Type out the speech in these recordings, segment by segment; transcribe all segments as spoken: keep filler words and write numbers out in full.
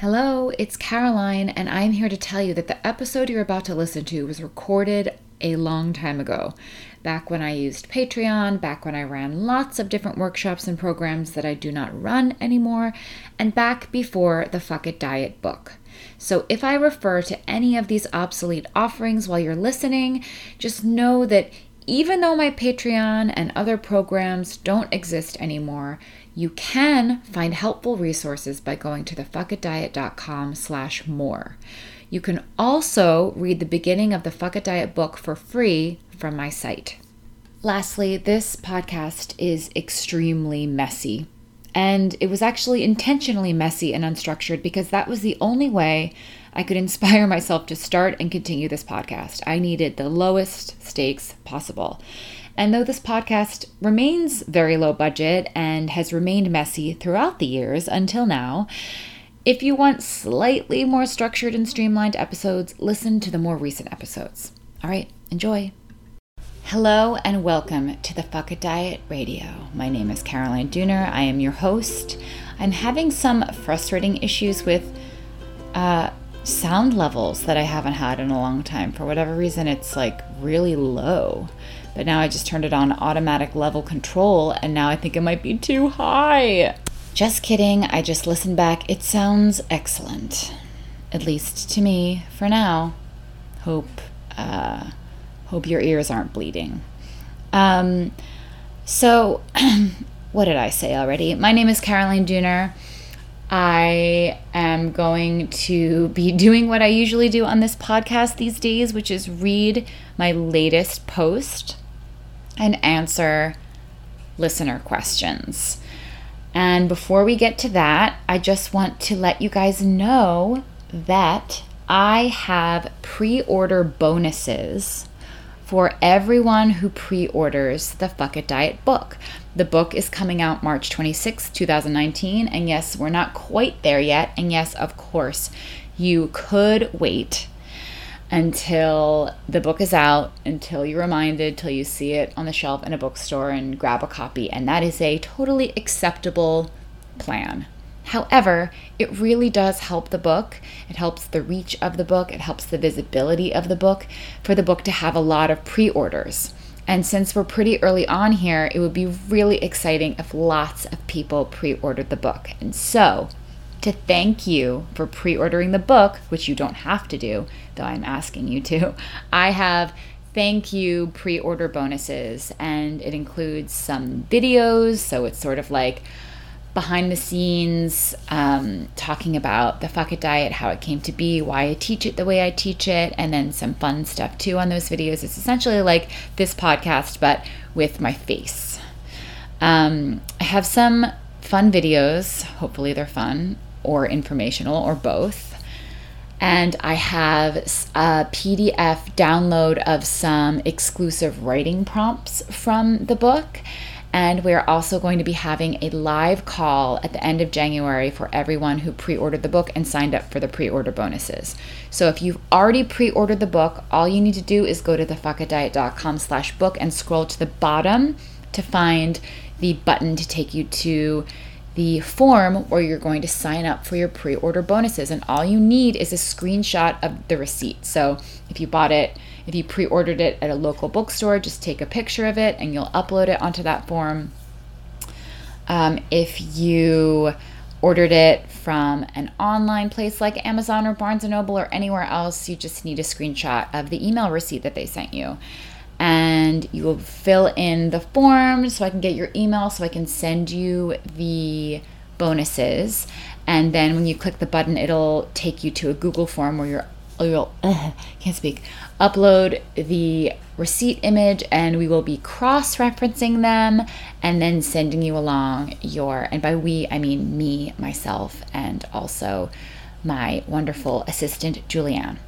Hello, it's Caroline, and I'm here to tell you that the episode you're about to listen to was recorded a long time ago, back when I used Patreon, back when I ran lots of different workshops and programs that I do not run anymore, and back before the Fuck It Diet book. So if I refer to any of these obsolete offerings while you're listening, just know that even though my Patreon and other programs don't exist anymore, you can find helpful resources by going to the fuck it diet dot com slash more. You can also read the beginning of the Fuck It Diet book for free from my site. Lastly, this podcast is extremely messy. And it was actually intentionally messy and unstructured because that was the only way I could inspire myself to start and continue this podcast. I needed the lowest stakes possible. And though this podcast remains very low budget and has remained messy throughout the years until now, if you want slightly more structured and streamlined episodes, listen to the more recent episodes. All right, enjoy. Hello and welcome to the Fuck It Diet Radio. My name is Caroline Dooner. I am your host. I'm having some frustrating issues with uh, sound levels that I haven't had in a long time. For whatever reason, it's like really low. But now I just turned it on automatic level control and now I think it might be too high. Just kidding. I just listened back. It sounds excellent. At least to me for now. Hope... Uh, Hope your ears aren't bleeding. Um, so, what did I say already? My name is Caroline Dooner. I am going to be doing what I usually do on this podcast these days, which is read my latest post and answer listener questions. And before we get to that, I just want to let you guys know that I have pre-order bonuses for everyone who pre-orders the Fuck It Diet book. The book is coming out March twenty-sixth, two thousand nineteen, and yes, we're not quite there yet, and yes, of course, you could wait until the book is out, until you're reminded, till you see it on the shelf in a bookstore and grab a copy, and that is a totally acceptable plan. However, it really does help the book. It helps the reach of the book. It helps the visibility of the book for the book to have a lot of pre-orders. And since we're pretty early on here, it would be really exciting if lots of people pre-ordered the book. And so, to thank you for pre-ordering the book, which you don't have to do, though I'm asking you to, I have thank you pre-order bonuses. And it includes some videos, so it's sort of like behind the scenes, um, talking about the Fuck It Diet, how it came to be, why I teach it the way I teach it, and then some fun stuff too on those videos. It's essentially like this podcast, but with my face. Um, I have some fun videos, hopefully they're fun or informational or both. And I have a P D F download of some exclusive writing prompts from the book. And we're also going to be having a live call at the end of January for everyone who pre-ordered the book and signed up for the pre-order bonuses. So if you've already pre-ordered the book, all you need to do is go to the fuck it diet dot com slash book and scroll to the bottom to find the button to take you to the form where you're going to sign up for your pre-order bonuses. And all you need is a screenshot of the receipt. So if you bought it, if you pre-ordered it at a local bookstore, just take a picture of it and you'll upload it onto that form. Um, if you ordered it from an online place like Amazon or Barnes and Noble or anywhere else, you just need a screenshot of the email receipt that they sent you. And you will fill in the form so I can get your email so I can send you the bonuses. And then when you click the button, it'll take you to a Google form where you're You'll, uh, can't speak, upload the receipt image, and we will be cross-referencing them and then sending you along your, and by we, I mean me, myself, and also my wonderful assistant, Julianne.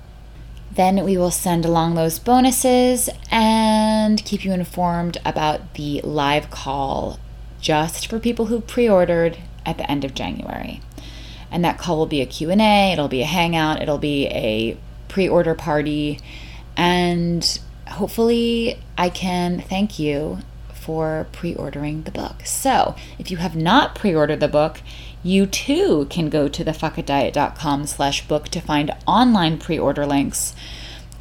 Then we will send along those bonuses and keep you informed about the live call just for people who pre-ordered at the end of January. And that call will be a Q and A, it'll be a hangout, it'll be a pre-order party, and hopefully I can thank you for pre-ordering the book. So if you have not pre-ordered the book, You too can go to thefuckitdiet.com slash book to find online pre-order links.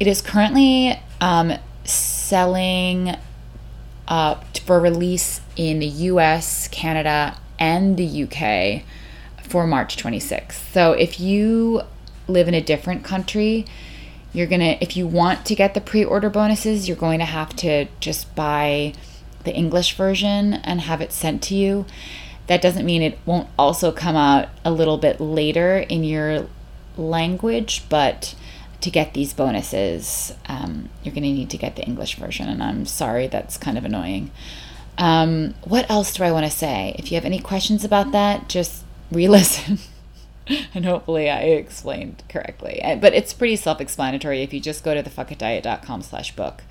It is currently um, selling uh, for release in the U S, Canada, and the U K for March twenty-sixth. So if you live in a different country, you're going to, if you want to get the pre-order bonuses, you're going to have to just buy the English version and have it sent to you. That doesn't mean it won't also come out a little bit later in your language, but to get these bonuses, um, you're going to need to get the English version, and I'm sorry, that's kind of annoying. Um, what else do I want to say? If you have any questions about that, just re-listen. And hopefully I explained correctly. But it's pretty self-explanatory. If you just go to thefuckitdiet.com slash book,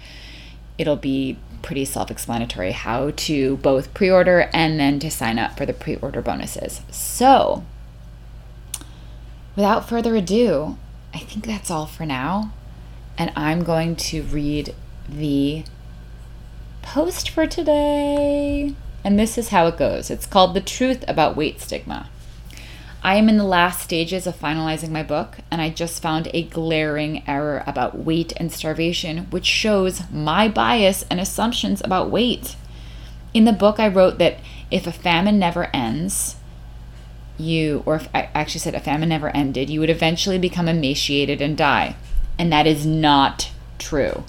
it'll be pretty self-explanatory how to both pre-order and then to sign up for the pre-order bonuses. So without further ado, I think that's all for now. And I'm going to read the post for today. And this is how it goes. It's called The Truth About Weight Stigma. I am in the last stages of finalizing my book, and I just found a glaring error about weight and starvation, which shows my bias and assumptions about weight. In the book, I wrote that if a famine never ends, you, or if I actually said a famine never ended, you would eventually become emaciated and die. And that is not true.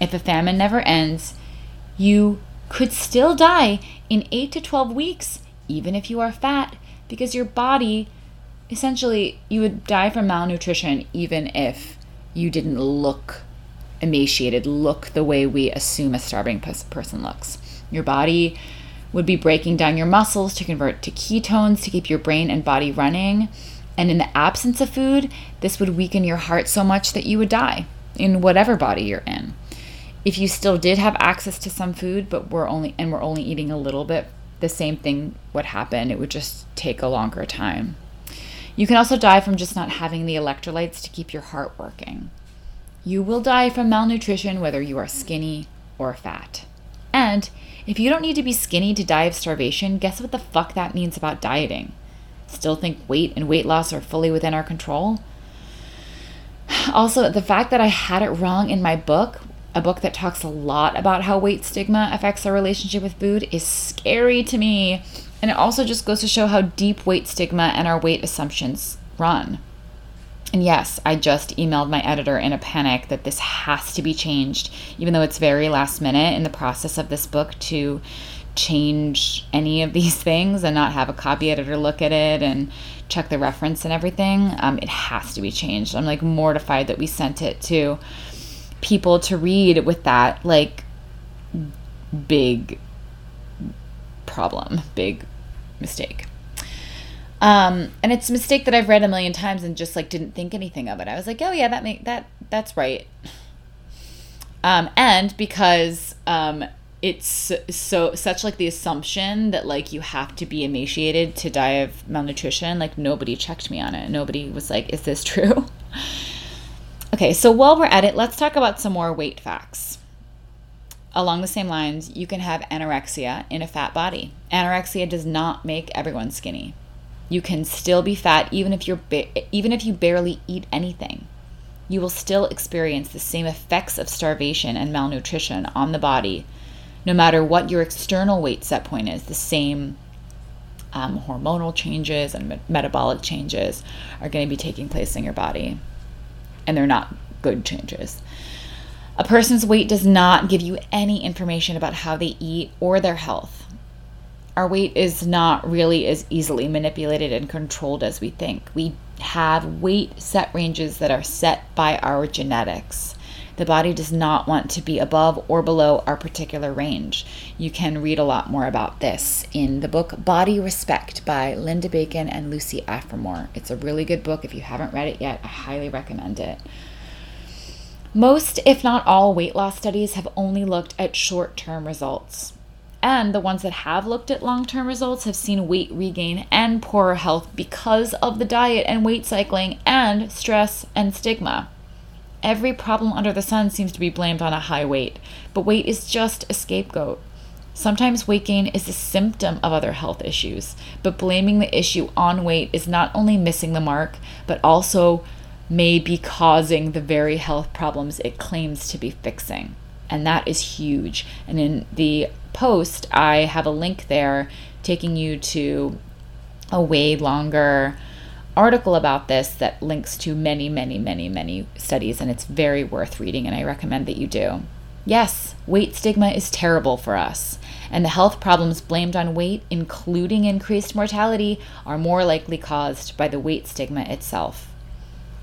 If a famine never ends, you could still die in eight to twelve weeks, even if you are fat, because your body, essentially, you would die from malnutrition even if you didn't look emaciated, look the way we assume a starving person looks. Your body would be breaking down your muscles to convert to ketones to keep your brain and body running. And in the absence of food, this would weaken your heart so much that you would die in whatever body you're in. If you still did have access to some food, but we're only and we're only eating a little bit, the same thing would happen. It would just take a longer time. You can also die from just not having the electrolytes to keep your heart working. You will die from malnutrition whether you are skinny or fat. And if you don't need to be skinny to die of starvation, guess what the fuck that means about dieting? Still think weight and weight loss are fully within our control? Also, the fact that I had it wrong in my book, a book that talks a lot about how weight stigma affects our relationship with food, is scary to me. And it also just goes to show how deep weight stigma and our weight assumptions run. And yes, I just emailed my editor in a panic that this has to be changed, even though it's very last minute in the process of this book to change any of these things and not have a copy editor look at it and check the reference and everything. Um, it has to be changed. I'm like mortified that we sent it to people to read with that like big problem, big mistake. Um, and it's a mistake that I've read a million times and just like didn't think anything of it. I was like, oh yeah, that make that that's right. Um, and because um, it's so such like the assumption that like you have to be emaciated to die of malnutrition, like nobody checked me on it. Nobody was like, is this true? Okay, so while we're at it, let's talk about some more weight facts. Along the same lines, you can have anorexia in a fat body. Anorexia does not make everyone skinny. You can still be fat even if you're ba- even if you barely eat anything. You will still experience the same effects of starvation and malnutrition on the body, no matter what your external weight set point is. The same um, hormonal changes and me- metabolic changes are going to be taking place in your body. And they're not good changes. A person's weight does not give you any information about how they eat or their health. Our weight is not really as easily manipulated and controlled as we think. We have weight set ranges that are set by our genetics. The body does not want to be above or below our particular range. You can read a lot more about this in the book Body Respect by Linda Bacon and Lucy Afremor. It's a really good book. If you haven't read it yet, I highly recommend it. Most, if not all, weight loss studies have only looked at short-term results. And the ones that have looked at long-term results have seen weight regain and poorer health because of the diet and weight cycling and stress and stigma. Every problem under the sun seems to be blamed on a high weight, but weight is just a scapegoat. Sometimes weight gain is a symptom of other health issues, but blaming the issue on weight is not only missing the mark, but also may be causing the very health problems it claims to be fixing. And that is huge. And in the post, I have a link there taking you to a way longer article about this that links to many, many, many, many studies, and it's very worth reading, and I recommend that you do. Yes, weight stigma is terrible for us, and the health problems blamed on weight, including increased mortality, are more likely caused by the weight stigma itself.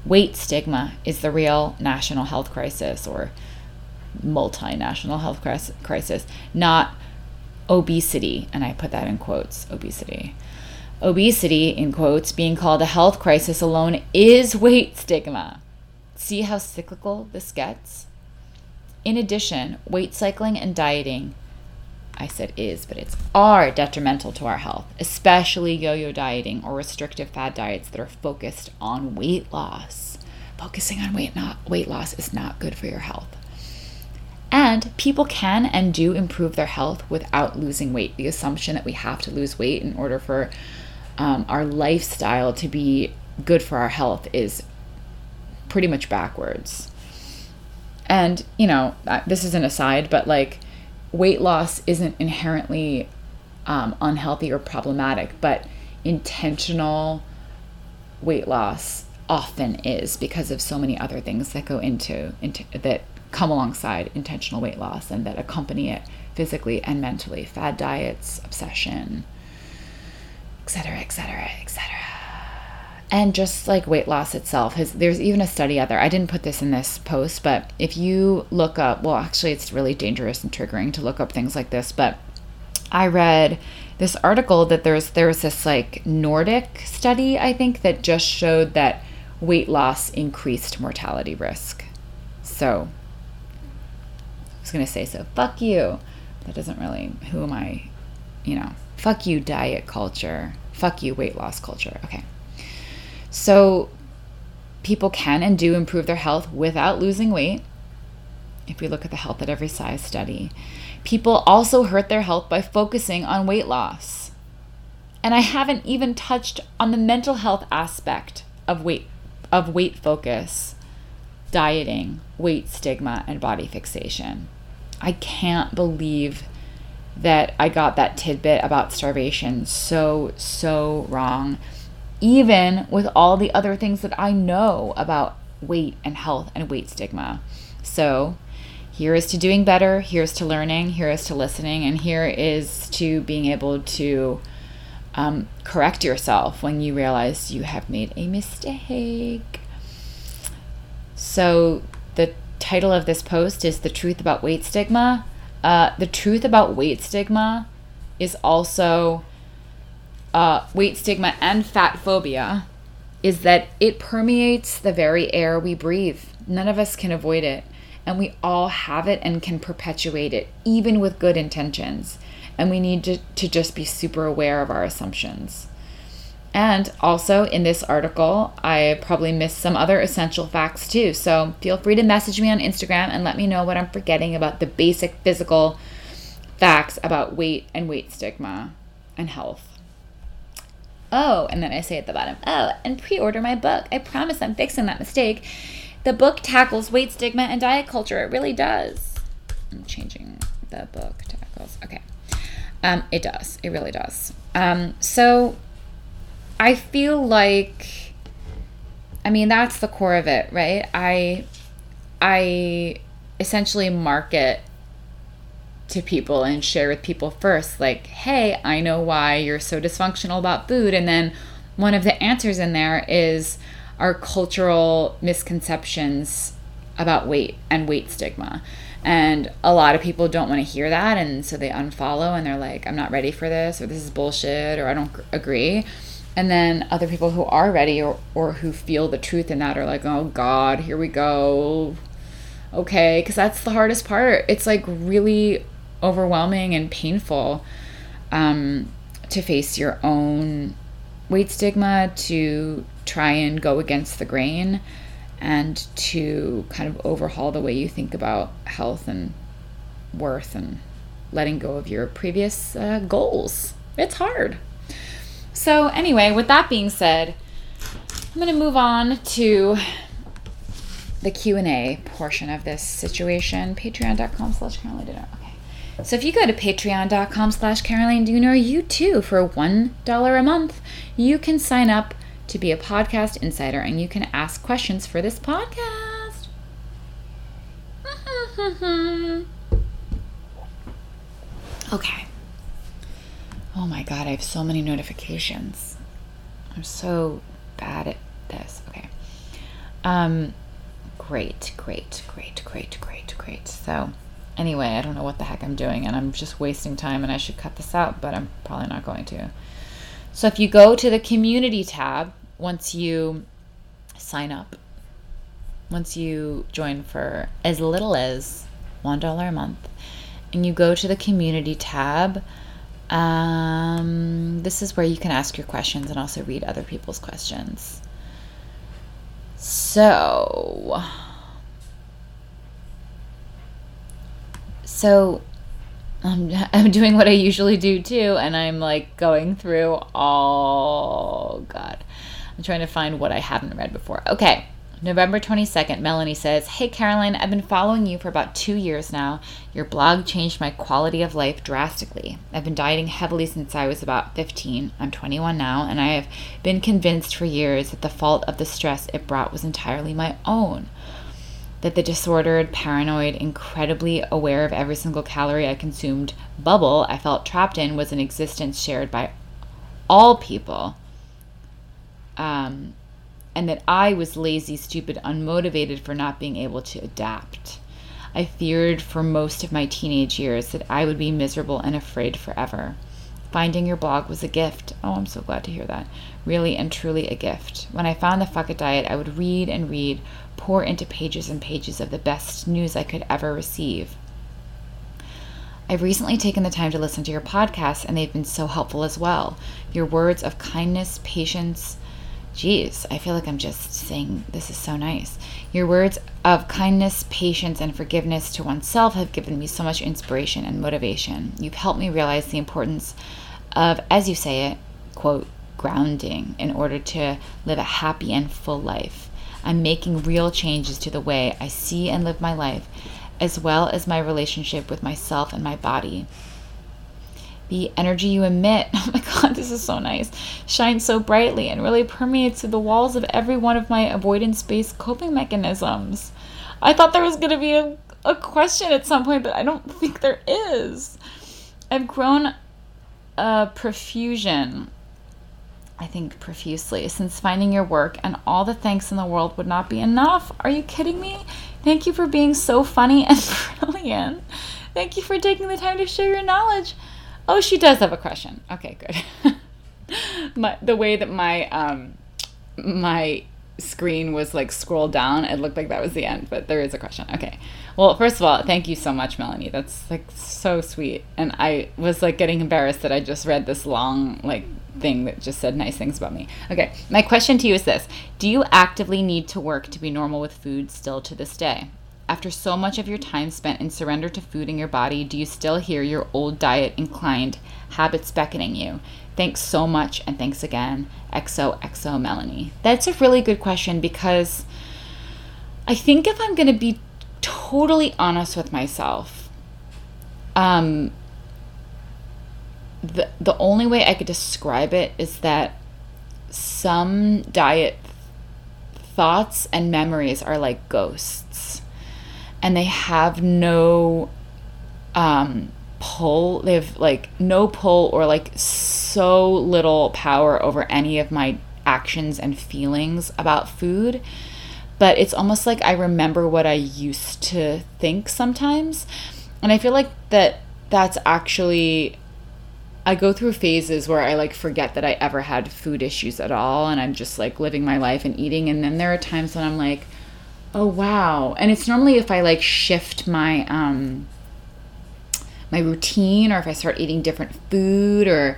Weight stigma is the real national health crisis, or multinational health crisis, not obesity, and I put that in quotes, obesity. Obesity, in quotes, being called a health crisis alone is weight stigma. See how cyclical this gets? In addition, weight cycling and dieting, I said is, but it's are detrimental to our health, especially yo-yo dieting or restrictive fad diets that are focused on weight loss. Focusing on weight not weight loss is not good for your health. And people can and do improve their health without losing weight. The assumption that we have to lose weight in order for um, our lifestyle to be good for our health is pretty much backwards. And, you know, this is an aside, but like weight loss isn't inherently um, unhealthy or problematic, but intentional weight loss often is because of so many other things that go into, into that come alongside intentional weight loss and that accompany it physically and mentally. Fad diets, obsession, et cetera, et cetera, et cetera. And just like weight loss itself, has, there's even a study out there. I didn't put this in this post, but if you look up, well, actually it's really dangerous and triggering to look up things like this, but I read this article that there's there's this like Nordic study, I think, that just showed that weight loss increased mortality risk. So I was gonna say, so fuck you. That doesn't really, who am I, you know, fuck you diet culture, fuck you weight loss culture, okay. So people can and do improve their health without losing weight. If we look at the health at every size study, people also hurt their health by focusing on weight loss. And I haven't even touched on the mental health aspect of weight, of weight focus, dieting, weight stigma, and body fixation. I can't believe that I got that tidbit about starvation so, so wrong. Even with all the other things that I know about weight and health and weight stigma. So here is to doing better, here's to learning, here is to listening, and here is to being able to um, correct yourself when you realize you have made a mistake. So the title of this post is The Truth About Weight Stigma. Uh, the truth about weight stigma is also... Uh, weight stigma and fat phobia is that it permeates the very air we breathe. None of us can avoid it, and we all have it and can perpetuate it, even with good intentions. And we need to, to just be super aware of our assumptions. And also in this article, I probably missed some other essential facts too. So feel free to message me on Instagram and let me know what I'm forgetting about the basic physical facts about weight and weight stigma and health. Oh, and then I say at the bottom, oh, and pre-order my book. I promise I'm fixing that mistake. The book tackles weight stigma and diet culture. It really does. I'm changing the book tackles. Okay. Um, it does. It really does. Um, so I feel like, I mean, that's the core of it, right? I, I essentially market to people and share with people first, like, hey, I know why you're so dysfunctional about food. And then one of the answers in there is our cultural misconceptions about weight and weight stigma. And a lot of people don't want to hear that, and so they unfollow and they're like, I'm not ready for this, or this is bullshit, or I don't agree. And then other people who are ready or, or who feel the truth in that are like, oh God, here we go. Okay, because that's the hardest part. It's like really overwhelming and painful um, to face your own weight stigma, to try and go against the grain, and to kind of overhaul the way you think about health and worth and letting go of your previous uh, goals. It's hard. So anyway, with that being said, I'm going to move on to the Q and A portion of this situation. Patreon.com slash Caroline Dooner. Okay. So if you go to patreon.com slash Caroline Dooner, you too, for one dollar a month, you can sign up to be a podcast insider and you can ask questions for this podcast. Okay. Oh my God, I have so many notifications. I'm so bad at this. Okay. Um, great, great, great, great, great, great. So anyway, I don't know what the heck I'm doing and I'm just wasting time and I should cut this out, but I'm probably not going to. So if you go to the community tab, once you sign up, once you join for as little as one dollar a month, and you go to the community tab, um, this is where you can ask your questions and also read other people's questions. So, so I'm, I'm doing what I usually do too, and I'm like going through all, God, I'm trying to find what I haven't read before. Okay. November twenty-second, Melanie says, "Hey Caroline, I've been following you for about two years now. Your blog changed my quality of life drastically. I've been dieting heavily since I was about fifteen. I'm twenty-one now, and I have been convinced for years that the fault of the stress it brought was entirely my own. That the disordered, paranoid, incredibly aware of every single calorie I consumed bubble I felt trapped in was an existence shared by all people. Um... And that I was lazy, stupid, unmotivated for not being able to adapt. I feared for most of my teenage years that I would be miserable and afraid forever. Finding your blog was a gift." Oh, I'm so glad to hear that. "Really and truly a gift. When I found the Fuck It Diet, I would read and read, pour into pages and pages of the best news I could ever receive. I've recently taken the time to listen to your podcasts, and they've been so helpful as well. Your words of kindness, patience, Jeez, I feel like I'm just saying this is so nice. Your words of kindness, patience, and forgiveness to oneself have given me so much inspiration and motivation. You've helped me realize the importance of, as you say it, quote, grounding in order to live a happy and full life. I'm making real changes to the way I see and live my life, as well as my relationship with myself and my body. The energy you emit," oh my God, this is so nice, "shines so brightly and really permeates through the walls of every one of my avoidance-based coping mechanisms." I thought there was going to be a, a question at some point, but I don't think there is. "I've grown a profusion, I think profusely, since finding your work, and all the thanks in the world would not be enough." Are you kidding me? "Thank you for being so funny and brilliant. Thank you for taking the time to share your knowledge." Oh, she does have a question. Okay, good. my, the way that my um, my screen was like scrolled down, it looked like that was the end, but there is a question. Okay. Well, first of all, thank you so much, Melanie. That's like so sweet. And I was like getting embarrassed that I just read this long like thing that just said nice things about me. Okay. My question to you is this. Do you actively need to work to be normal with food still to this day? After so much of your time spent in surrender to food in your body, do you still hear your old diet inclined habits beckoning you? Thanks so much, and thanks again. X O X O Melanie. That's a really good question, because I think if I'm going to be totally honest with myself, um, the, the only way I could describe it is that some diet thoughts and memories are like ghosts. And they have no um, pull. They have like no pull or like so little power over any of my actions and feelings about food. But it's almost like I remember what I used to think sometimes. And I feel like that that's actually, I go through phases where I like forget that I ever had food issues at all. And I'm just like living my life and eating. And then there are times when I'm like, oh, wow. And it's normally if I like shift my um, my routine, or if I start eating different food, or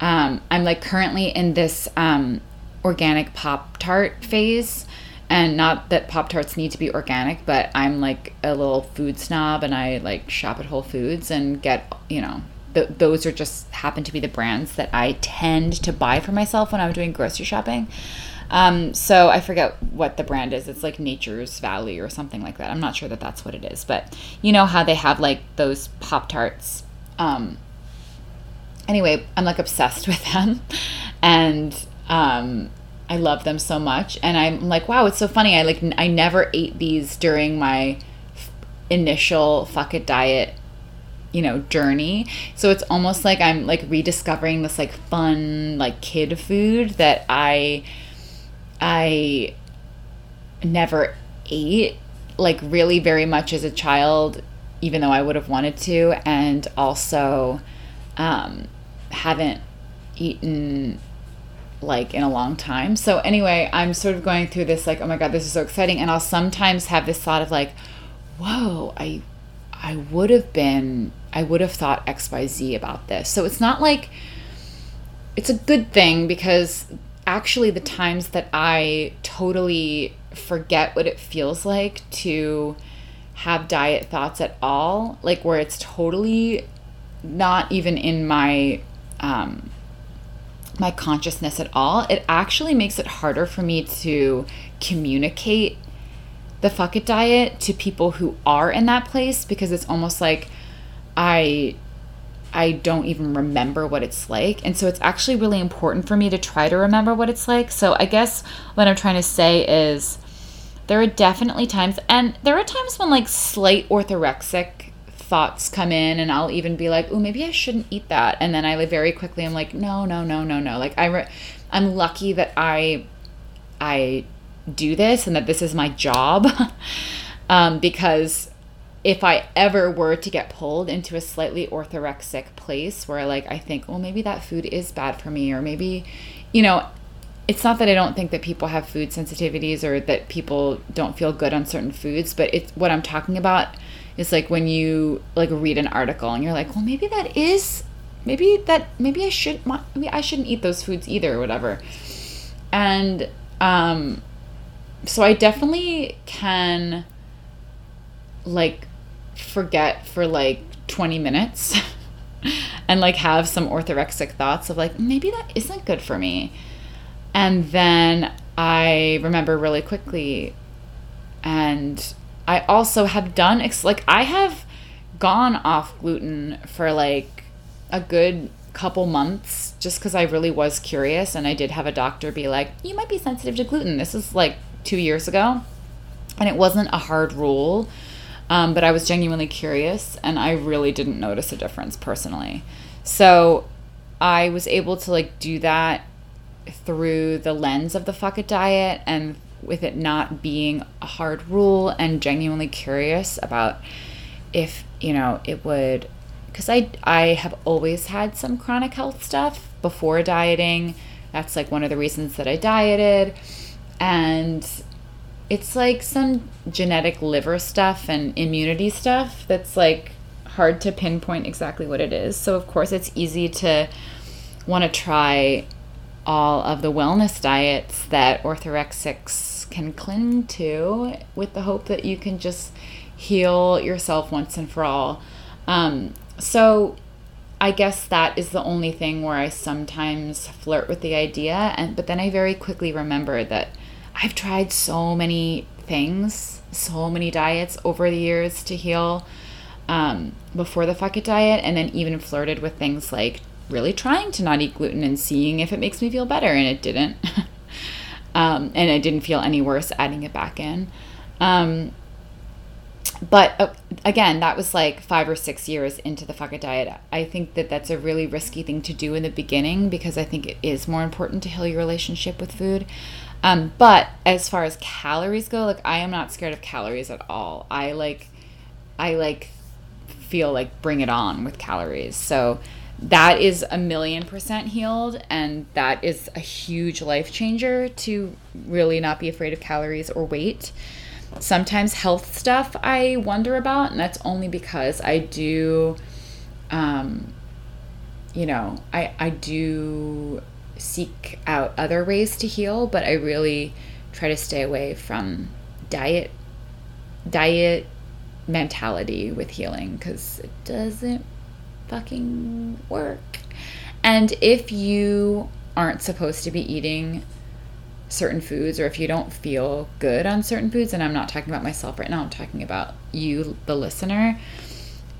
um, I'm like currently in this um, organic Pop-Tart phase. And not that Pop-Tarts need to be organic, but I'm like a little food snob and I like shop at Whole Foods and get, you know, th- those are just happen to be the brands that I tend to buy for myself when I'm doing grocery shopping. Um, so I forget what the brand is. It's like Nature's Valley or something like that. I'm not sure that that's what it is, but you know how they have like those Pop-Tarts. Um, anyway, I'm like obsessed with them and, um, I love them so much. And I'm like, wow, it's so funny. I like, n- I never ate these during my f- initial Fuck It Diet, you know, journey. So it's almost like I'm like rediscovering this like fun, like kid food that I, I never ate like really very much as a child, even though I would have wanted to, and also um, haven't eaten like in a long time. So anyway, I'm sort of going through this like, oh my God, this is so exciting. And I'll sometimes have this thought of like, whoa, I, I would have been, I would have thought X, Y, Z about this. So it's not like, it's a good thing, because actually the times that I totally forget what it feels like to have diet thoughts at all, like where it's totally not even in my um, my consciousness at all, it actually makes it harder for me to communicate the Fuck It Diet to people who are in that place, because it's almost like I... I don't even remember what it's like. And so it's actually really important for me to try to remember what it's like. So I guess what I'm trying to say is there are definitely times, and there are times when like slight orthorexic thoughts come in, and I'll even be like, oh, maybe I shouldn't eat that. And then I like very quickly, I'm like, no, no, no, no, no. Like I re- I'm lucky that I, I do this and that this is my job. um, because if I ever were to get pulled into a slightly orthorexic place where like I think, well, maybe that food is bad for me, or maybe, you know, it's not that I don't think that people have food sensitivities or that people don't feel good on certain foods, but it's what I'm talking about is like when you like read an article and you're like, well, maybe that is, maybe that, maybe I should, maybe I shouldn't eat those foods either or whatever. And um, so I definitely can like forget for like twenty minutes and like have some orthorexic thoughts of like, maybe that isn't good for me. And then I remember really quickly. And I also have done ex- like I have gone off gluten for like a good couple months just because I really was curious. And I did have a doctor be like, you might be sensitive to gluten. This is like two years ago. And it wasn't a hard rule. Um, but I was genuinely curious, and I really didn't notice a difference personally. So I was able to like do that through the lens of the Fuck It Diet, and with it not being a hard rule, and genuinely curious about if, you know, it would, because I, I have always had some chronic health stuff before dieting. That's like one of the reasons that I dieted. And it's like some genetic liver stuff and immunity stuff that's like hard to pinpoint exactly what it is. So of course it's easy to want to try all of the wellness diets that orthorexics can cling to with the hope that you can just heal yourself once and for all. Um, so I guess that is the only thing where I sometimes flirt with the idea, and but then I very quickly remember that I've tried so many things, so many diets over the years to heal um, before the Fuck It Diet, and then even flirted with things like really trying to not eat gluten and seeing if it makes me feel better, and it didn't. um, and I didn't feel any worse adding it back in. Um, but uh, again, that was like five or six years into the Fuck It Diet. I think that that's a really risky thing to do in the beginning, because I think it is more important to heal your relationship with food. Um, but as far as calories go, like I am not scared of calories at all. I like, I like feel like bring it on with calories. So that is a million percent healed. And that is a huge life changer to really not be afraid of calories or weight. Sometimes health stuff I wonder about, and that's only because I do, um, you know, I, I do seek out other ways to heal, but I really try to stay away from diet diet mentality with healing, because it doesn't fucking work. And if you aren't supposed to be eating certain foods, or if you don't feel good on certain foods, and I'm not talking about myself right now, I'm talking about you, the listener,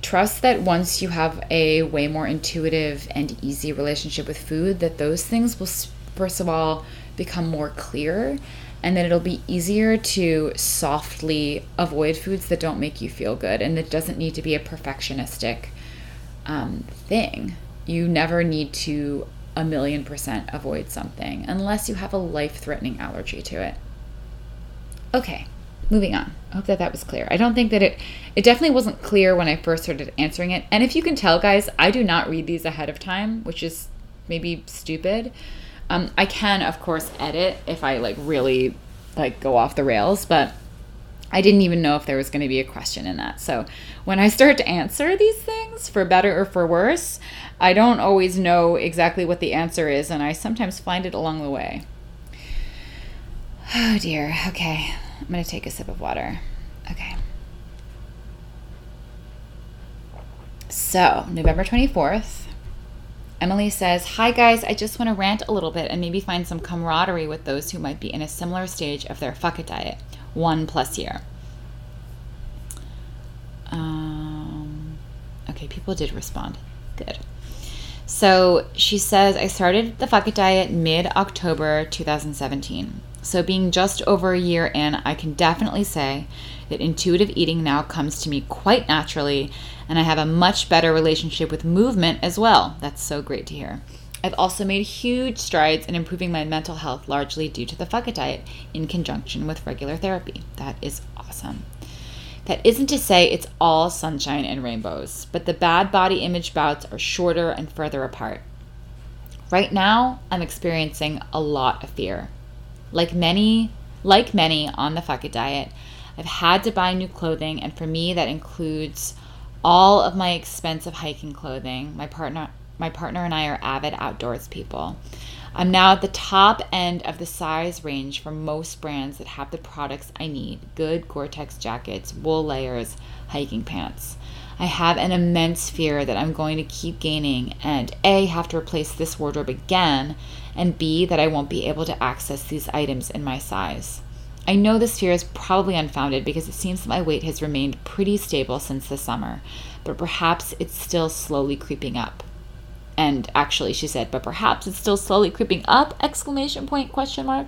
trust that once you have a way more intuitive and easy relationship with food, that those things will, first of all, become more clear, and that it'll be easier to softly avoid foods that don't make you feel good. And it doesn't need to be a perfectionistic um, thing. You never need to a million percent avoid something unless you have a life-threatening allergy to it. Okay, moving on. I hope that that was clear. I don't think that it, it definitely wasn't clear when I first started answering it. And if you can tell, guys, I do not read these ahead of time, which is maybe stupid. Um, I can, of course, edit if I like really like go off the rails, but I didn't even know if there was going to be a question in that. So when I start to answer these things, for better or for worse, I don't always know exactly what the answer is, and I sometimes find it along the way. Oh dear. Okay. I'm going to take a sip of water. Okay. So November twenty-fourth. Emily says, hi guys, I just want to rant a little bit and maybe find some camaraderie with those who might be in a similar stage of their fuck it diet, one plus year. Um, okay, people did respond. Good. So she says, I started the fuck it diet mid-October twenty seventeen. So being just over a year in, I can definitely say that intuitive eating now comes to me quite naturally, and I have a much better relationship with movement as well. That's so great to hear. I've also made huge strides in improving my mental health, largely due to the fuck it diet in conjunction with regular therapy. That is awesome. That isn't to say it's all sunshine and rainbows, but the bad body image bouts are shorter and further apart. Right now, I'm experiencing a lot of fear. Like many, like many on the fuck it diet, I've had to buy new clothing, and for me that includes all of my expensive hiking clothing. My partner my partner and I are avid outdoors people. I'm now at the top end of the size range for most brands that have the products I need. Good Gore-Tex jackets, wool layers, hiking pants. I have an immense fear that I'm going to keep gaining and A, have to replace this wardrobe again, and B, that I won't be able to access these items in my size. I know this fear is probably unfounded because it seems that my weight has remained pretty stable since the summer, but perhaps it's still slowly creeping up. And actually, she said, but perhaps it's still slowly creeping up, exclamation point, question mark.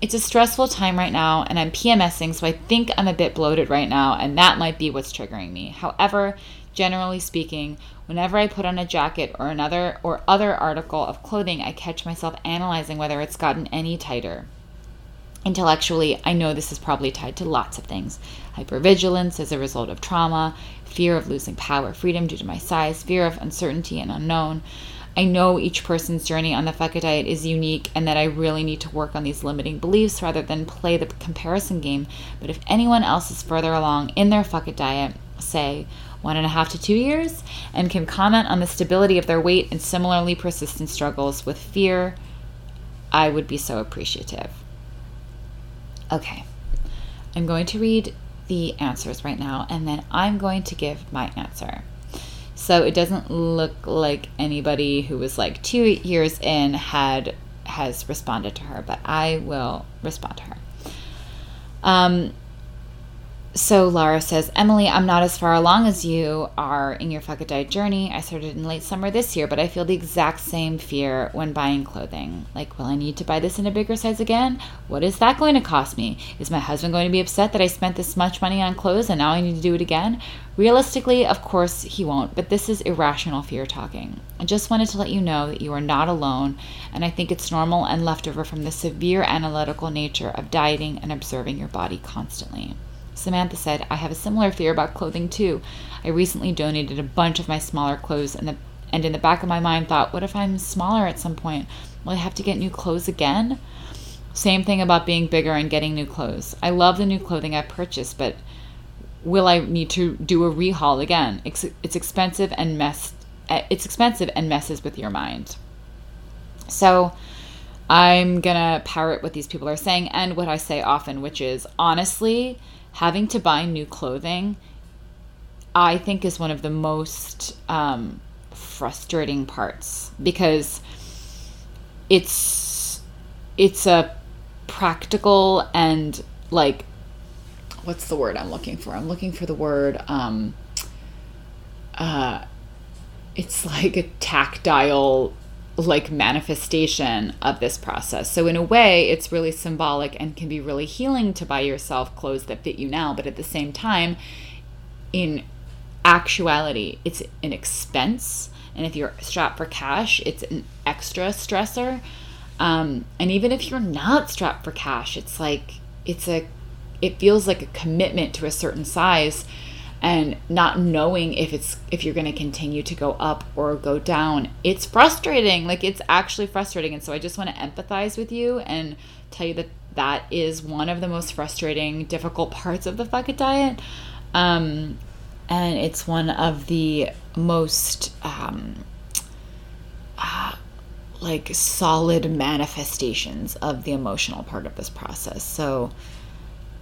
It's a stressful time right now, and I'm PMSing, so I think I'm a bit bloated right now, and that might be what's triggering me. However, generally speaking, whenever I put on a jacket or another or other article of clothing, I catch myself analyzing whether it's gotten any tighter. Intellectually, I know this is probably tied to lots of things. Hypervigilance as a result of trauma, fear of losing power, freedom due to my size, fear of uncertainty and unknown. I know each person's journey on the fuck it diet is unique, and that I really need to work on these limiting beliefs rather than play the comparison game. But if anyone else is further along in their fuck it diet, say one and a half to two years, and can comment on the stability of their weight and similarly persistent struggles with fear, I would be so appreciative. Okay, I'm going to read the answers right now, and then I'm going to give my answer. So it doesn't look like anybody who was like two years in had has responded to her, but I will respond to her. Um. So Lara says, Emily, I'm not as far along as you are in your fuck it diet journey. I started in late summer this year, but I feel the exact same fear when buying clothing. Like, will I need to buy this in a bigger size again? What is that going to cost me? Is my husband going to be upset that I spent this much money on clothes and now I need to do it again? Realistically, of course he won't, but this is irrational fear talking. I just wanted to let you know that you are not alone, and I think it's normal and leftover from the severe analytical nature of dieting and observing your body constantly. Samantha said, I have a similar fear about clothing too. I recently donated a bunch of my smaller clothes, and, the, and in the back of my mind thought, what if I'm smaller at some point? Will I have to get new clothes again? Same thing about being bigger and getting new clothes. I love the new clothing I purchased, but will I need to do a rehaul again? It's, it's expensive and mess. It's expensive and messes with your mind. So I'm gonna parrot what these people are saying and what I say often, which is, honestly, having to buy new clothing, I think, is one of the most um, frustrating parts, because it's it's a practical and, like, what's the word I'm looking for? I'm looking for the word, um, uh, it's like a tactile, like, manifestation of this process. So in a way, it's really symbolic and can be really healing to buy yourself clothes that fit you now. But at the same time, in actuality, it's an expense. And if you're strapped for cash, it's an extra stressor. Um, and even if you're not strapped for cash, it's like, it's a, it feels like a commitment to a certain size, and not knowing if it's, if you're going to continue to go up or go down. It's frustrating. Like, it's actually frustrating. And so I just want to empathize with you and tell you that that is one of the most frustrating, difficult parts of the Fuck It Diet. Um, and it's one of the most, um, uh, like, solid manifestations of the emotional part of this process. So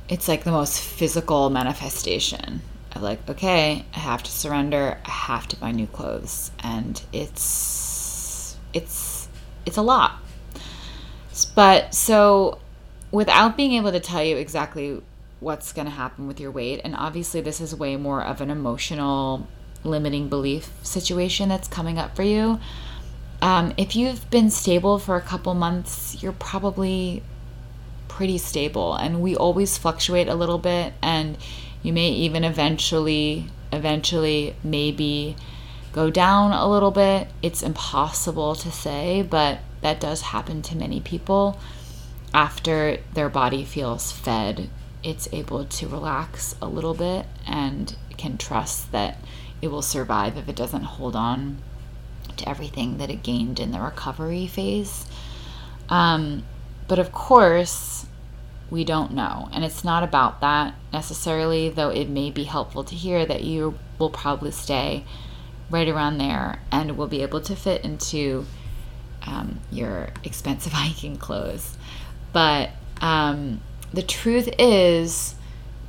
it's like the most physical manifestation of, like, okay, I have to surrender, I have to buy new clothes. And it's, it's, it's a lot. But so without being able to tell you exactly what's going to happen with your weight, and obviously this is way more of an emotional limiting belief situation that's coming up for you. Um, if you've been stable for a couple months, you're probably pretty stable, and we always fluctuate a little bit, and you may even eventually, eventually maybe go down a little bit. It's impossible to say, but that does happen to many people. After their body feels fed, it's able to relax a little bit and can trust that it will survive if it doesn't hold on to everything that it gained in the recovery phase. Um, but of course, we don't know. And it's not about that necessarily, though it may be helpful to hear that you will probably stay right around there and will be able to fit into um, your expensive hiking clothes. But um, the truth is,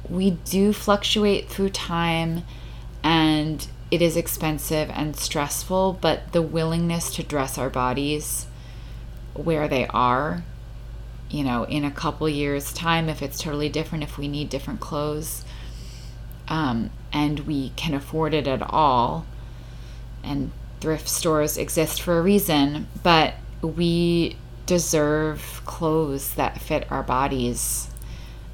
we do fluctuate through time, and it is expensive and stressful, but the willingness to dress our bodies where they are, you know, in a couple years' time, if it's totally different, if we need different clothes, um, and we can afford it at all, and thrift stores exist for a reason, but we deserve clothes that fit our bodies,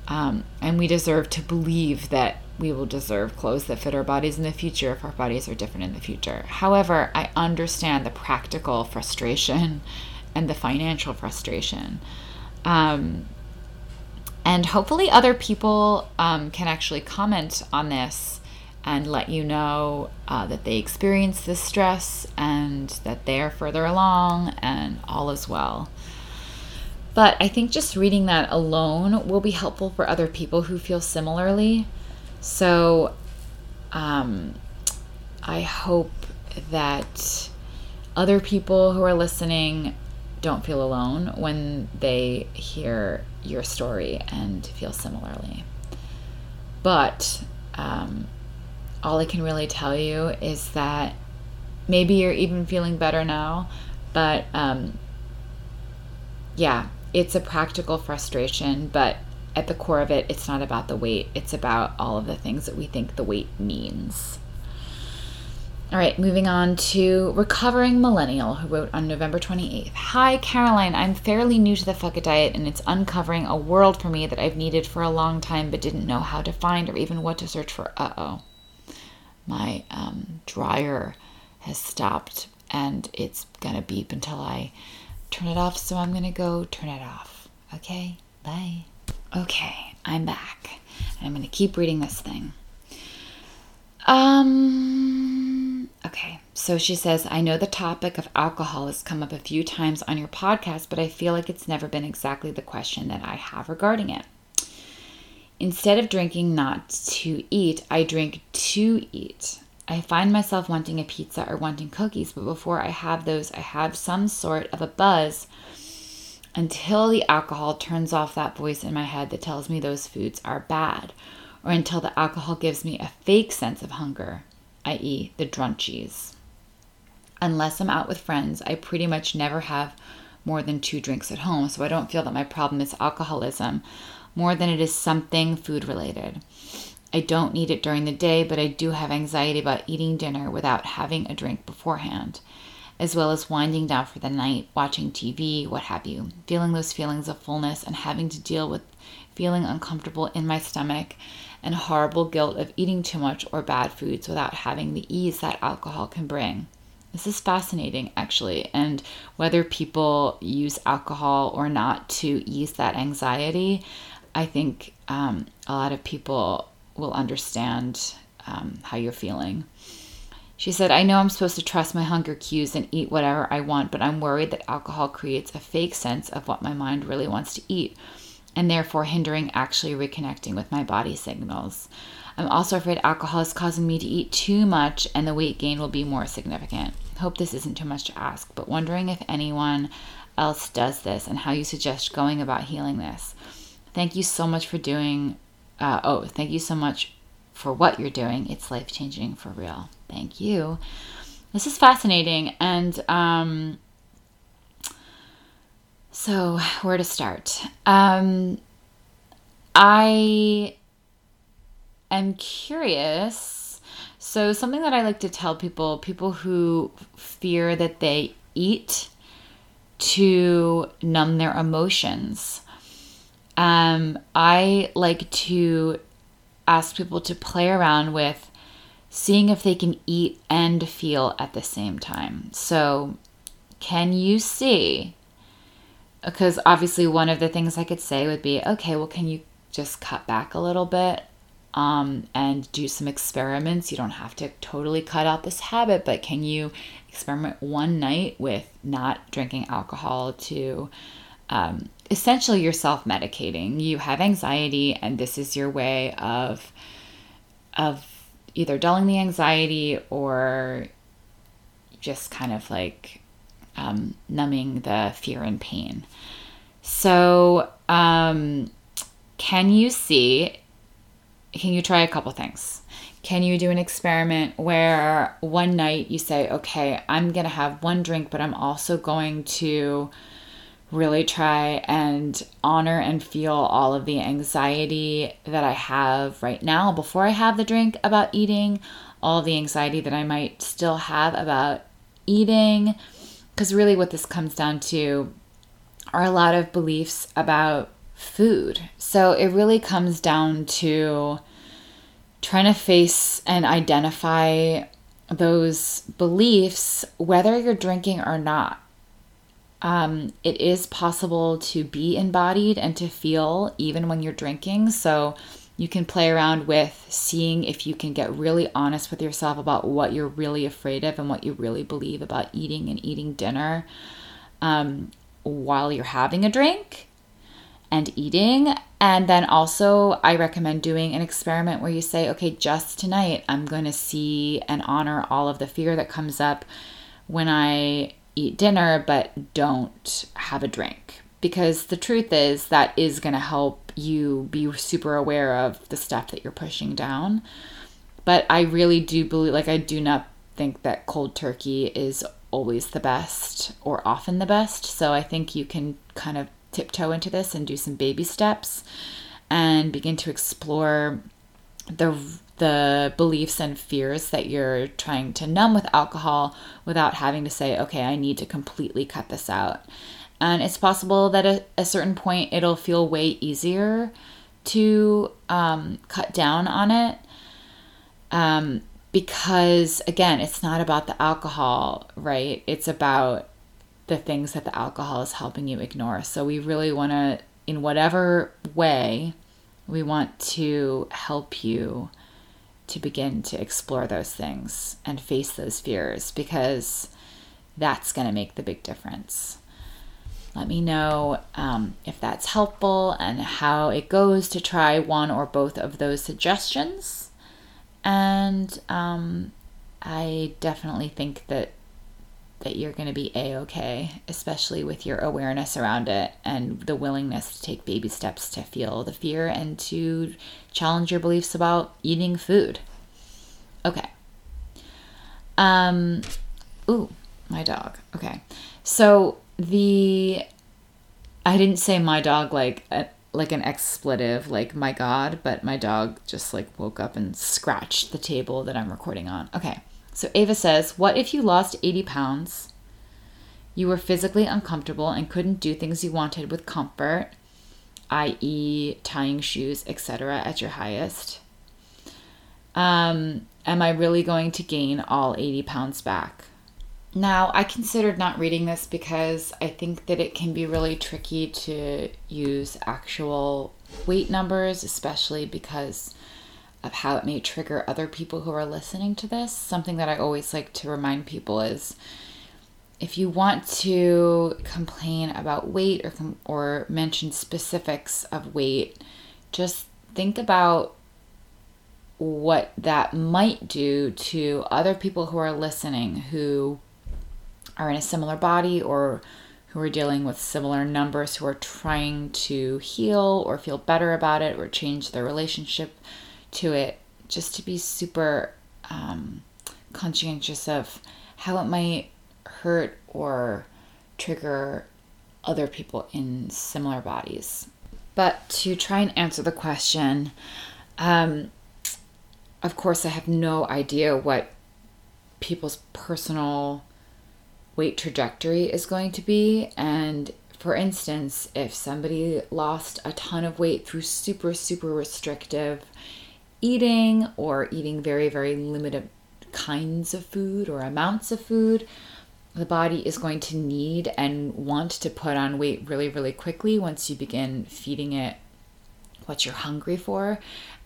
um, and we deserve to believe that we will deserve clothes that fit our bodies in the future if our bodies are different in the future. However, I understand the practical frustration and the financial frustration. Um, and hopefully other people um, can actually comment on this and let you know uh, that they experience this stress and that they are further along and all is well. But I think just reading that alone will be helpful for other people who feel similarly. So um, I hope that other people who are listening don't feel alone when they hear your story and feel similarly. But um, all I can really tell you is that maybe you're even feeling better now, but um, yeah, it's a practical frustration, but at the core of it, it's not about the weight. It's about all of the things that we think the weight means. All right, moving on to Recovering Millennial, who wrote on November twenty-eighth. Hi, Caroline. I'm fairly new to the Fuck It Diet, and it's uncovering a world for me that I've needed for a long time but didn't know how to find or even what to search for. Uh-oh. My um, dryer has stopped, and it's going to beep until I turn it off, so I'm going to go turn it off. Okay, bye. Okay, I'm back, and I'm going to keep reading this thing. Um, okay, so she says, I know the topic of alcohol has come up a few times on your podcast, but I feel like it's never been exactly the question that I have regarding it. Instead of drinking not to eat, I drink to eat. I find myself wanting a pizza or wanting cookies, but before I have those, I have some sort of a buzz until the alcohol turns off that voice in my head that tells me those foods are bad, or until the alcohol gives me a fake sense of hunger, that is the drunchies. Unless I'm out with friends, I pretty much never have more than two drinks at home, so I don't feel that my problem is alcoholism more than it is something food related. I don't need it during the day, but I do have anxiety about eating dinner without having a drink beforehand, as well as winding down for the night, watching T V, what have you, feeling those feelings of fullness and having to deal with feeling uncomfortable in my stomach and horrible guilt of eating too much or bad foods without having the ease that alcohol can bring. This is fascinating, actually, and whether people use alcohol or not to ease that anxiety, I think um, a lot of people will understand um, how you're feeling. She said, I know I'm supposed to trust my hunger cues and eat whatever I want, but I'm worried that alcohol creates a fake sense of what my mind really wants to eat, and therefore hindering actually reconnecting with my body signals. I'm also afraid alcohol is causing me to eat too much and the weight gain will be more significant. Hope this isn't too much to ask, but wondering if anyone else does this and how you suggest going about healing this. Thank you so much for doing, uh, oh, thank you so much for what you're doing. It's life-changing for real. Thank you. This is fascinating. And um, so where to start? Um, I am curious. So something that I like to tell people, people who fear that they eat to numb their emotions. Um, I like to ask people to play around with seeing if they can eat and feel at the same time. So can you see? Because obviously one of the things I could say would be, okay, well, can you just cut back a little bit um, and do some experiments? You don't have to totally cut out this habit, but can you experiment one night with not drinking alcohol to um, essentially you're self-medicating. You have anxiety and this is your way of of either dulling the anxiety or just kind of like um, numbing the fear and pain. So um, can you see, can you try a couple things? Can you do an experiment where one night you say, okay, I'm going to have one drink, but I'm also going to really try and honor and feel all of the anxiety that I have right now before I have the drink about eating, all the anxiety that I might still have about eating. Because really what this comes down to are a lot of beliefs about food. So it really comes down to trying to face and identify those beliefs, whether you're drinking or not. Um, it is possible to be embodied and to feel even when you're drinking. So you can play around with seeing if you can get really honest with yourself about what you're really afraid of and what you really believe about eating and eating dinner, um, while you're having a drink and eating. And then also I recommend doing an experiment where you say, okay, just tonight I'm going to see and honor all of the fear that comes up when I eat dinner, but don't have a drink, because the truth is that is going to help you be super aware of the stuff that you're pushing down. But I really do believe, like, I do not think that cold turkey is always the best or often the best. So I think you can kind of tiptoe into this and do some baby steps and begin to explore the the beliefs and fears that you're trying to numb with alcohol without having to say, okay, I need to completely cut this out. And it's possible that at a certain point it'll feel way easier to um, cut down on it um, because, again, it's not about the alcohol, right? It's about the things that the alcohol is helping you ignore. So we really want to, in whatever way, we want to help you to begin to explore those things and face those fears, because that's going to make the big difference. Let me know um, if that's helpful and how it goes to try one or both of those suggestions. And um, I definitely think that that you're going to be a-okay, especially with your awareness around it and the willingness to take baby steps to feel the fear and to challenge your beliefs about eating food. Okay. Um, ooh, my dog. Okay. So the, I didn't say my dog like, a, like an expletive, like my God, but my dog just like woke up and scratched the table that I'm recording on. Okay. So Ava says, what if you lost eighty pounds, you were physically uncomfortable and couldn't do things you wanted with comfort, that is tying shoes, et cetera at your highest? Um, am I really going to gain all eighty pounds back? Now, I considered not reading this because I think that it can be really tricky to use actual weight numbers, especially because of how it may trigger other people who are listening to this. Something that I always like to remind people is if you want to complain about weight or com- or mention specifics of weight, just think about what that might do to other people who are listening who are in a similar body or who are dealing with similar numbers, who are trying to heal or feel better about it or change their relationship to it, just to be super um, conscientious of how it might hurt or trigger other people in similar bodies. But to try and answer the question, um, of course, I have no idea what people's personal weight trajectory is going to be. And for instance, if somebody lost a ton of weight through super, super restrictive eating or eating very, very limited kinds of food or amounts of food, the body is going to need and want to put on weight really, really quickly once you begin feeding it what you're hungry for.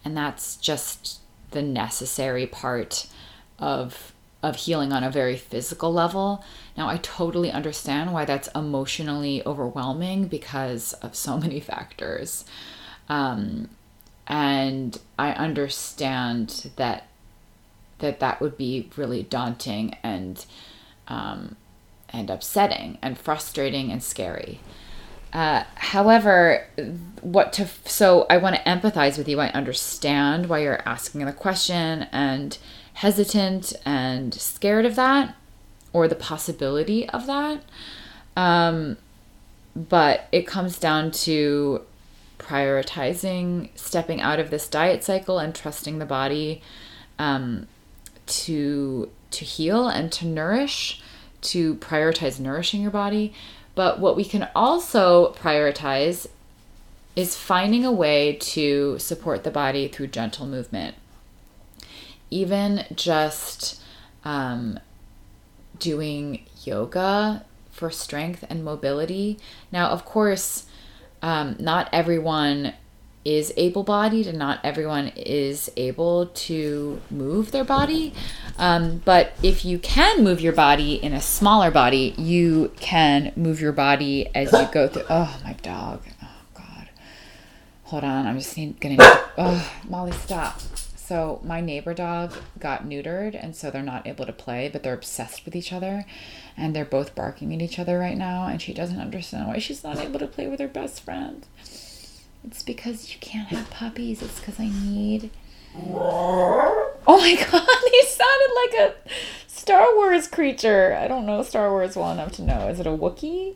And that's just the necessary part of of healing on a very physical level. Now, I totally understand why that's emotionally overwhelming because of so many factors. Um, And I understand that that that would be really daunting and um, and upsetting and frustrating and scary. Uh, however, what to so I want to empathize with you. I understand why you're asking the question and hesitant and scared of that or the possibility of that. Um, but it comes down to prioritizing stepping out of this diet cycle and trusting the body um, to to heal and to nourish, to prioritize nourishing your body. But what we can also prioritize is finding a way to support the body through gentle movement. Even just um, doing yoga for strength and mobility. Now, of course, Um, not everyone is able-bodied and not everyone is able to move their body. Um, but if you can move your body in a smaller body, you can move your body as you go through. Oh, my dog. Oh, God. Hold on. I'm just going to need to... Oh, Molly, stop. So my neighbor dog got neutered, and so they're not able to play, but they're obsessed with each other. And they're both barking at each other right now, and she doesn't understand why she's not able to play with her best friend. It's because you can't have puppies. It's because I need... Oh my God, he sounded like a Star Wars creature. I don't know Star Wars well enough to know. Is it a Wookiee?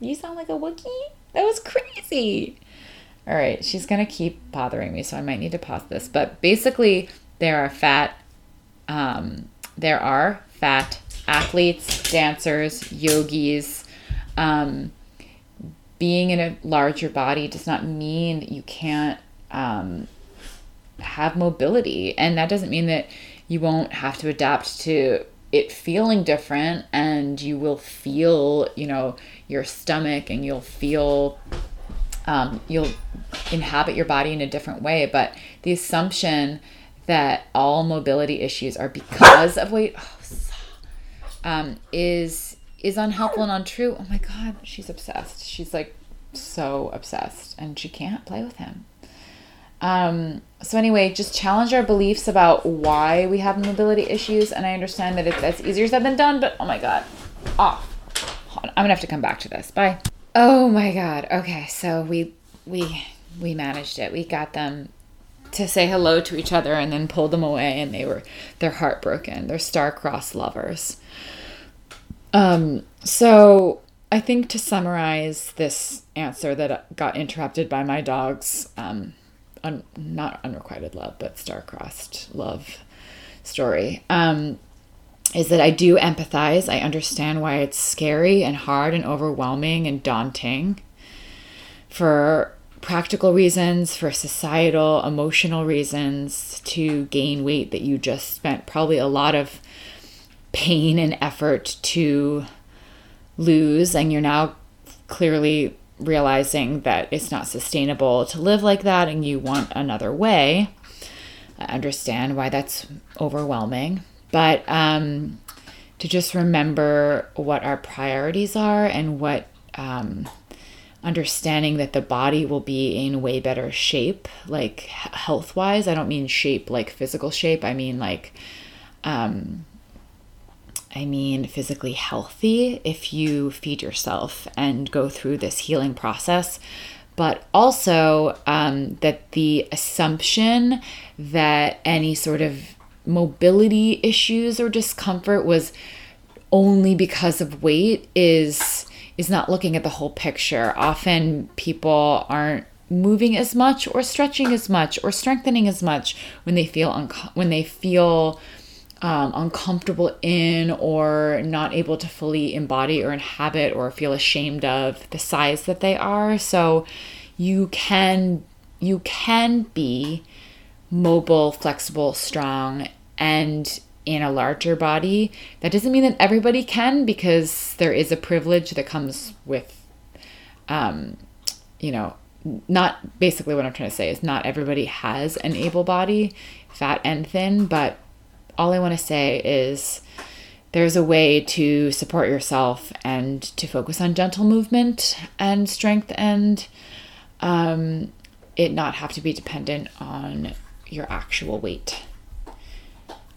You sound like a Wookiee? That was crazy. All right, she's going to keep bothering me, so I might need to pause this. But basically, there are fat... Um, there are fat... athletes, dancers, yogis. Um, being in a larger body does not mean that you can't um, have mobility. And that doesn't mean that you won't have to adapt to it feeling different, and you will feel, you know, your stomach, and you'll feel, um, you'll inhabit your body in a different way. But the assumption that all mobility issues are because of weight... Oh, Um, is is unhelpful and untrue. Oh my God, she's obsessed. She's like so obsessed, and she can't play with him. Um, so anyway, just challenge our beliefs about why we have mobility issues. And I understand that it, that's easier said than done, but oh my God, off. I'm gonna have to come back to this. Bye. Oh my God. Okay. So we, we, we managed it. We got them to say hello to each other and then pulled them away, and they were, they're heartbroken. They're star-crossed lovers. Um, so I think to summarize this answer that got interrupted by my dog's, um, un, not unrequited love, but star-crossed love story, um, is that I do empathize. I understand why it's scary and hard and overwhelming and daunting for practical reasons, for societal, emotional reasons, to gain weight that you just spent probably a lot of pain and effort to lose, and you're now clearly realizing that it's not sustainable to live like that and you want another way. I understand why that's overwhelming. But um, to just remember what our priorities are, and what um, understanding that the body will be in way better shape, like health-wise. I don't mean shape like physical shape. I mean like, um, I mean physically healthy if you feed yourself and go through this healing process. But also um, that the assumption that any sort of mobility issues or discomfort was only because of weight is is not looking at the whole picture. Often people aren't moving as much or stretching as much or strengthening as much when they feel un- when they feel um, uncomfortable in or not able to fully embody or inhabit or feel ashamed of the size that they are. So you can you can be mobile, flexible, strong, and in a larger body. That doesn't mean that everybody can, because there is a privilege that comes with, um, you know, not basically what I'm trying to say is not everybody has an able body, fat and thin, but all I want to say is there's a way to support yourself and to focus on gentle movement and strength, and um, it not have to be dependent on your actual weight.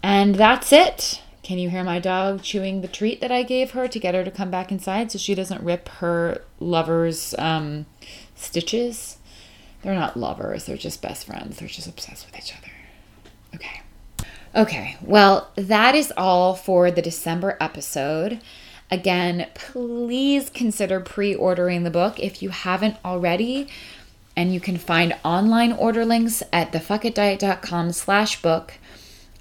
And that's it. Can you hear my dog chewing the treat that I gave her to get her to come back inside so she doesn't rip her lover's um, stitches? They're not lovers. They're just best friends. They're just obsessed with each other. Okay. Okay. Well, that is all for the December episode. Again, please consider pre-ordering the book if you haven't already. And you can find online order links at the fuck it diet dot com slash book.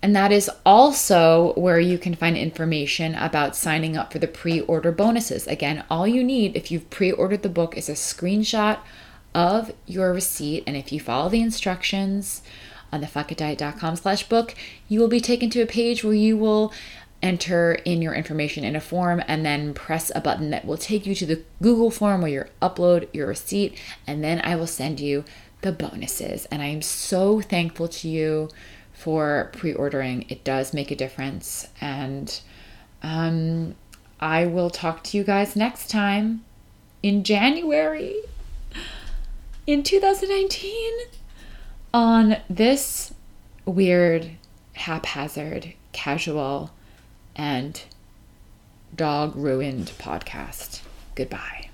And that is also where you can find information about signing up for the pre-order bonuses. Again, all you need if you've pre-ordered the book is a screenshot of your receipt. And if you follow the instructions on the fuck it diet dot com slash book, you will be taken to a page where you will enter in your information in a form and then press a button that will take you to the Google form where you upload your receipt, and then I will send you the bonuses. And I am so thankful to you for pre-ordering. It does make a difference. And um, I will talk to you guys next time in January in two thousand nineteen on this weird, haphazard, casual, and dog ruined podcast. Goodbye.